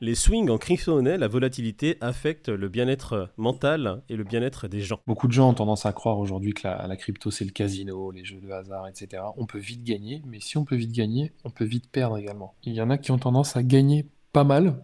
les swings en crypto-monnaie, la volatilité affecte le bien-être mental et le bien-être des gens. Beaucoup de gens ont tendance à croire aujourd'hui que la crypto, c'est le casino, les jeux de hasard, etc. On peut vite gagner, mais si on peut vite gagner, on peut vite perdre également. Il y en a qui ont tendance à gagner pas mal,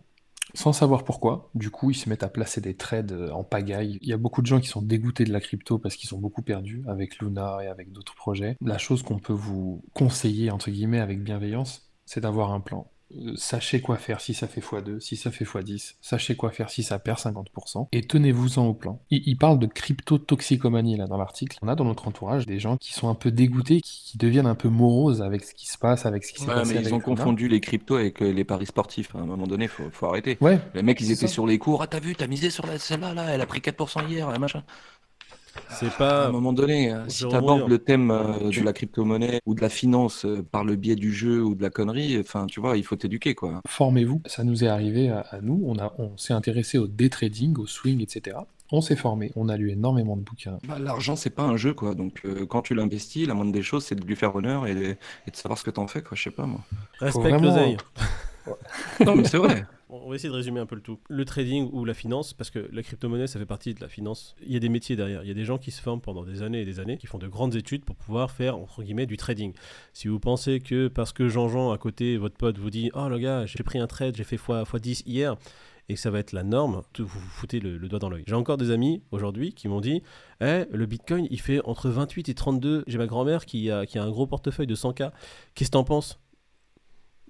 sans savoir pourquoi. Du coup, ils se mettent à placer des trades en pagaille. Il y a beaucoup de gens qui sont dégoûtés de la crypto parce qu'ils ont beaucoup perdu avec Luna et avec d'autres projets. La chose qu'on peut vous conseiller, entre guillemets, avec bienveillance, c'est d'avoir un plan. Sachez quoi faire si ça fait x2, si ça fait x10, sachez quoi faire si ça perd 50%, et tenez-vous-en au plan. Il parle de crypto-toxicomanie là dans l'article. On a dans notre entourage des gens qui sont un peu dégoûtés, qui deviennent un peu moroses avec ce qui se passe, avec ce qui s'est passé. Mais ils ont confondu les cryptos avec les paris sportifs. À un moment donné, faut arrêter. Ouais, les mecs, ils étaient sur les cours. Ah, t'as vu, t'as misé sur celle-là, là, elle a pris 4% hier, là, machin. C'est pas... À un moment donné, si tu abordes le thème de la crypto-monnaie ou de la finance par le biais du jeu ou de la connerie, enfin, tu vois, il faut t'éduquer, quoi. Formez-vous. Ça nous est arrivé à nous. On s'est intéressé au day trading, au swing, etc. On s'est formé. On a lu énormément de bouquins. Bah, l'argent, c'est pas un jeu, quoi. Donc, quand tu l'investis, la moindre des choses, c'est de lui faire honneur et de savoir ce que t'en fais, quoi. Je sais pas, moi. Respecte l'oseille. Non, mais c'est vrai. On va essayer de résumer un peu le tout. Le trading ou la finance, parce que la crypto-monnaie, ça fait partie de la finance. Il y a des métiers derrière. Il y a des gens qui se forment pendant des années et des années, qui font de grandes études pour pouvoir faire, entre guillemets, du trading. Si vous pensez que parce que Jean-Jean à côté, votre pote, vous dit « Oh le gars, j'ai pris un trade, j'ai fait x10 hier », et que ça va être la norme, vous vous foutez le doigt dans l'œil. J'ai encore des amis aujourd'hui qui m'ont dit « Eh, le Bitcoin, il fait entre 28 et 32. J'ai ma grand-mère qui a un gros portefeuille de 100K. Qu'est-ce que t'en penses ? »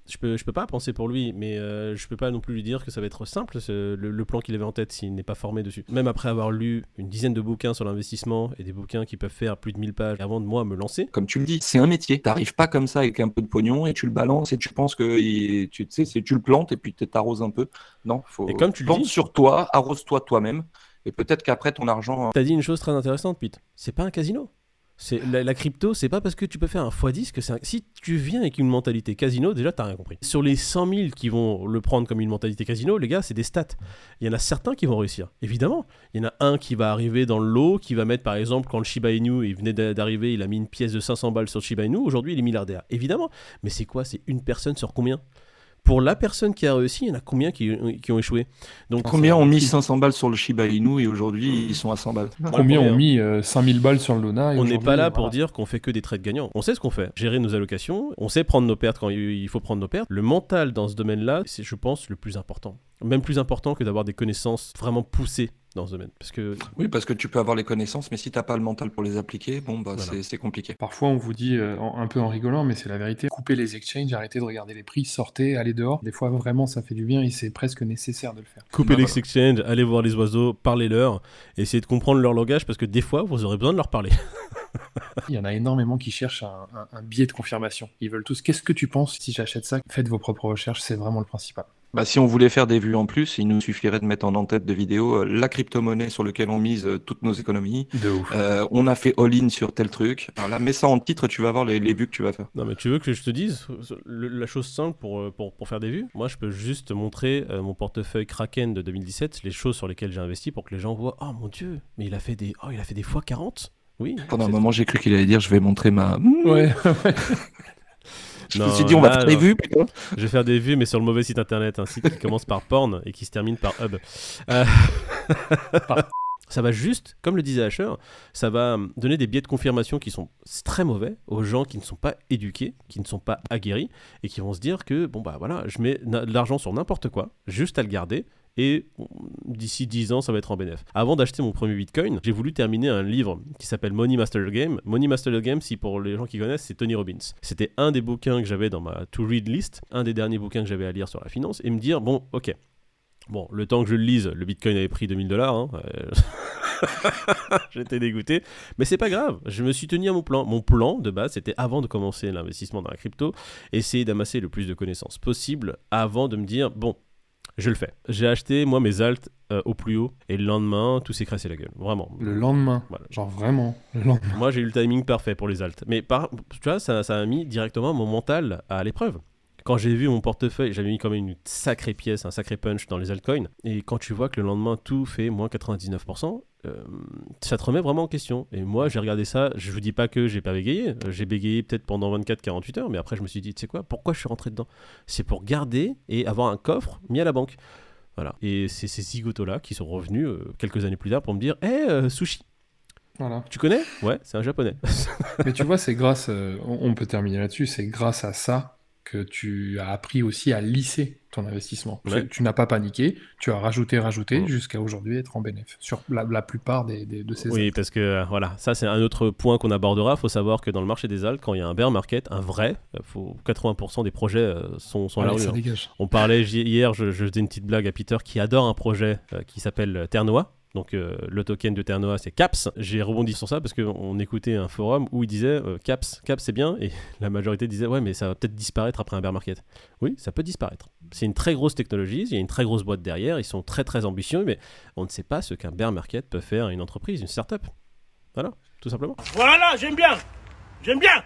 Je peux pas penser pour lui, mais je peux pas non plus lui dire que ça va être simple, le plan qu'il avait en tête s'il n'est pas formé dessus. Même après avoir lu une dizaine de bouquins sur l'investissement et des bouquins qui peuvent faire plus de 1000 pages avant de moi me lancer. Comme tu le dis, c'est un métier. T'arrives pas comme ça avec un peu de pognon et tu le balances et tu penses que tu sais, c'est tu le plantes et puis tu t'arroses un peu. Non, faut plante sur toi, arrose-toi toi-même et peut-être qu'après ton argent... T'as dit une chose très intéressante, Pete. C'est pas un casino. La crypto, c'est pas parce que tu peux faire un x10 que c'est un... Si tu viens avec une mentalité casino, déjà t'as rien compris. Sur les 100 000 qui vont le prendre comme une mentalité casino, les gars, c'est des stats. Il y en a certains qui vont réussir, évidemment. Il y en a un qui va arriver dans le lot, qui va mettre par exemple, quand le Shiba Inu, il venait d'arriver, il a mis une pièce de 500 balles sur le Shiba Inu, aujourd'hui il est milliardaire, évidemment. Mais c'est quoi? C'est une personne sur combien? Pour la personne qui a réussi, il y en a combien qui ont échoué? Donc, combien ont mis 500 balles sur le Shiba Inu et aujourd'hui ils sont à 100 balles? Combien ont mis 5000 balles sur le Luna? On n'est pas là pour dire qu'on fait que des trades gagnants. On sait ce qu'on fait, gérer nos allocations, on sait prendre nos pertes quand il faut prendre nos pertes. Le mental dans ce domaine-là, c'est je pense le plus important. Même plus important que d'avoir des connaissances vraiment poussées dans ce domaine. Parce que tu peux avoir les connaissances, mais si t'as pas le mental pour les appliquer, c'est compliqué. Parfois, on vous dit, un peu en rigolant, mais c'est la vérité, coupez les exchanges, arrêtez de regarder les prix, sortez, allez dehors. Des fois, vraiment, ça fait du bien et c'est presque nécessaire de le faire. Coupez les exchanges, allez voir les oiseaux, parlez-leur, essayez de comprendre leur langage, parce que des fois, vous aurez besoin de leur parler. Il y en a énormément qui cherchent un biais de confirmation. Ils veulent tous, qu'est-ce que tu penses si j'achète ça? Faites vos propres recherches, c'est vraiment le principal. Bah, si on voulait faire des vues en plus, il nous suffirait de mettre en tête de vidéo la crypto-monnaie sur laquelle on mise toutes nos économies. De ouf. On a fait all-in sur tel truc. Alors là, mets ça en titre, tu vas voir les vues que tu vas faire. Non, mais tu veux que je te dise la chose simple pour faire des vues? Moi, je peux juste te montrer mon portefeuille Kraken de 2017, les choses sur lesquelles j'ai investi pour que les gens voient « Oh mon Dieu, mais il a fait des x40 » Oui. Pendant un moment, j'ai cru qu'il allait dire « Je vais montrer ma... » Ouais, ouais. Je me suis dit, on va faire des vues. Je vais faire des vues, mais sur le mauvais site internet, un site qui commence par porn et qui se termine par hub. Ça va juste, comme le disait Asher, ça va donner des biais de confirmation qui sont très mauvais aux gens qui ne sont pas éduqués, qui ne sont pas aguerris et qui vont se dire que je mets de l'argent sur n'importe quoi, juste à le garder. Et d'ici 10 ans, ça va être en bénéf. Avant d'acheter mon premier Bitcoin, j'ai voulu terminer un livre qui s'appelle Money Master the Game. Money Master the Game, si pour les gens qui connaissent, c'est Tony Robbins. C'était un des bouquins que j'avais dans ma to-read list, un des derniers bouquins que j'avais à lire sur la finance, et me dire, le temps que je le lise, le Bitcoin avait pris $2000, hein. J'étais dégoûté, mais c'est pas grave, je me suis tenu à mon plan. Mon plan de base, c'était avant de commencer l'investissement dans la crypto, essayer d'amasser le plus de connaissances possible avant de me dire, je le fais. J'ai acheté, moi, mes alts au plus haut. Et le lendemain, tout s'est crassé la gueule. Vraiment. Le lendemain voilà. Genre vraiment le lendemain. Moi, j'ai eu le timing parfait pour les alts. Mais tu vois, ça a mis directement mon mental à l'épreuve. Quand j'ai vu mon portefeuille, j'avais mis quand même une sacrée pièce, un sacré punch dans les altcoins. Et quand tu vois que le lendemain, tout fait moins 99%, ça te remet vraiment en question. Et moi, j'ai regardé ça, je vous dis pas que j'ai pas bégayé, j'ai bégayé peut-être pendant 24-48 heures, mais après je me suis dit, tu sais quoi, pourquoi je suis rentré dedans? C'est pour garder et avoir un coffre mis à la banque. Voilà. Et c'est ces zigotos-là qui sont revenus quelques années plus tard pour me dire, sushi. Voilà. Tu connais? Ouais, c'est un japonais. Mais tu vois, c'est grâce, on peut terminer là-dessus, c'est grâce à ça que tu as appris aussi à lisser ton investissement. Ouais. Tu n'as pas paniqué, tu as rajouté jusqu'à aujourd'hui être en bénéfice sur la plupart de ces altes. Parce que voilà, ça c'est un autre point qu'on abordera. Il faut savoir que dans le marché des altes, quand il y a un bear market, un vrai, 80% des projets sont à la rue. Hein. On parlait hier, je faisais une petite blague à Peter qui adore un projet qui s'appelle Ternoa. Donc le token de Ternoa c'est CAPS. J'ai rebondi sur ça parce qu'on écoutait un forum où il disait CAPS c'est bien, et la majorité disait ouais mais ça va peut-être disparaître après un bear market. Oui, ça peut disparaître. C'est une très grosse technologie, il y a une très grosse boîte derrière, ils sont très très ambitieux, mais on ne sait pas ce qu'un bear market peut faire à une entreprise, une startup. Voilà, tout simplement. Voilà, j'aime bien.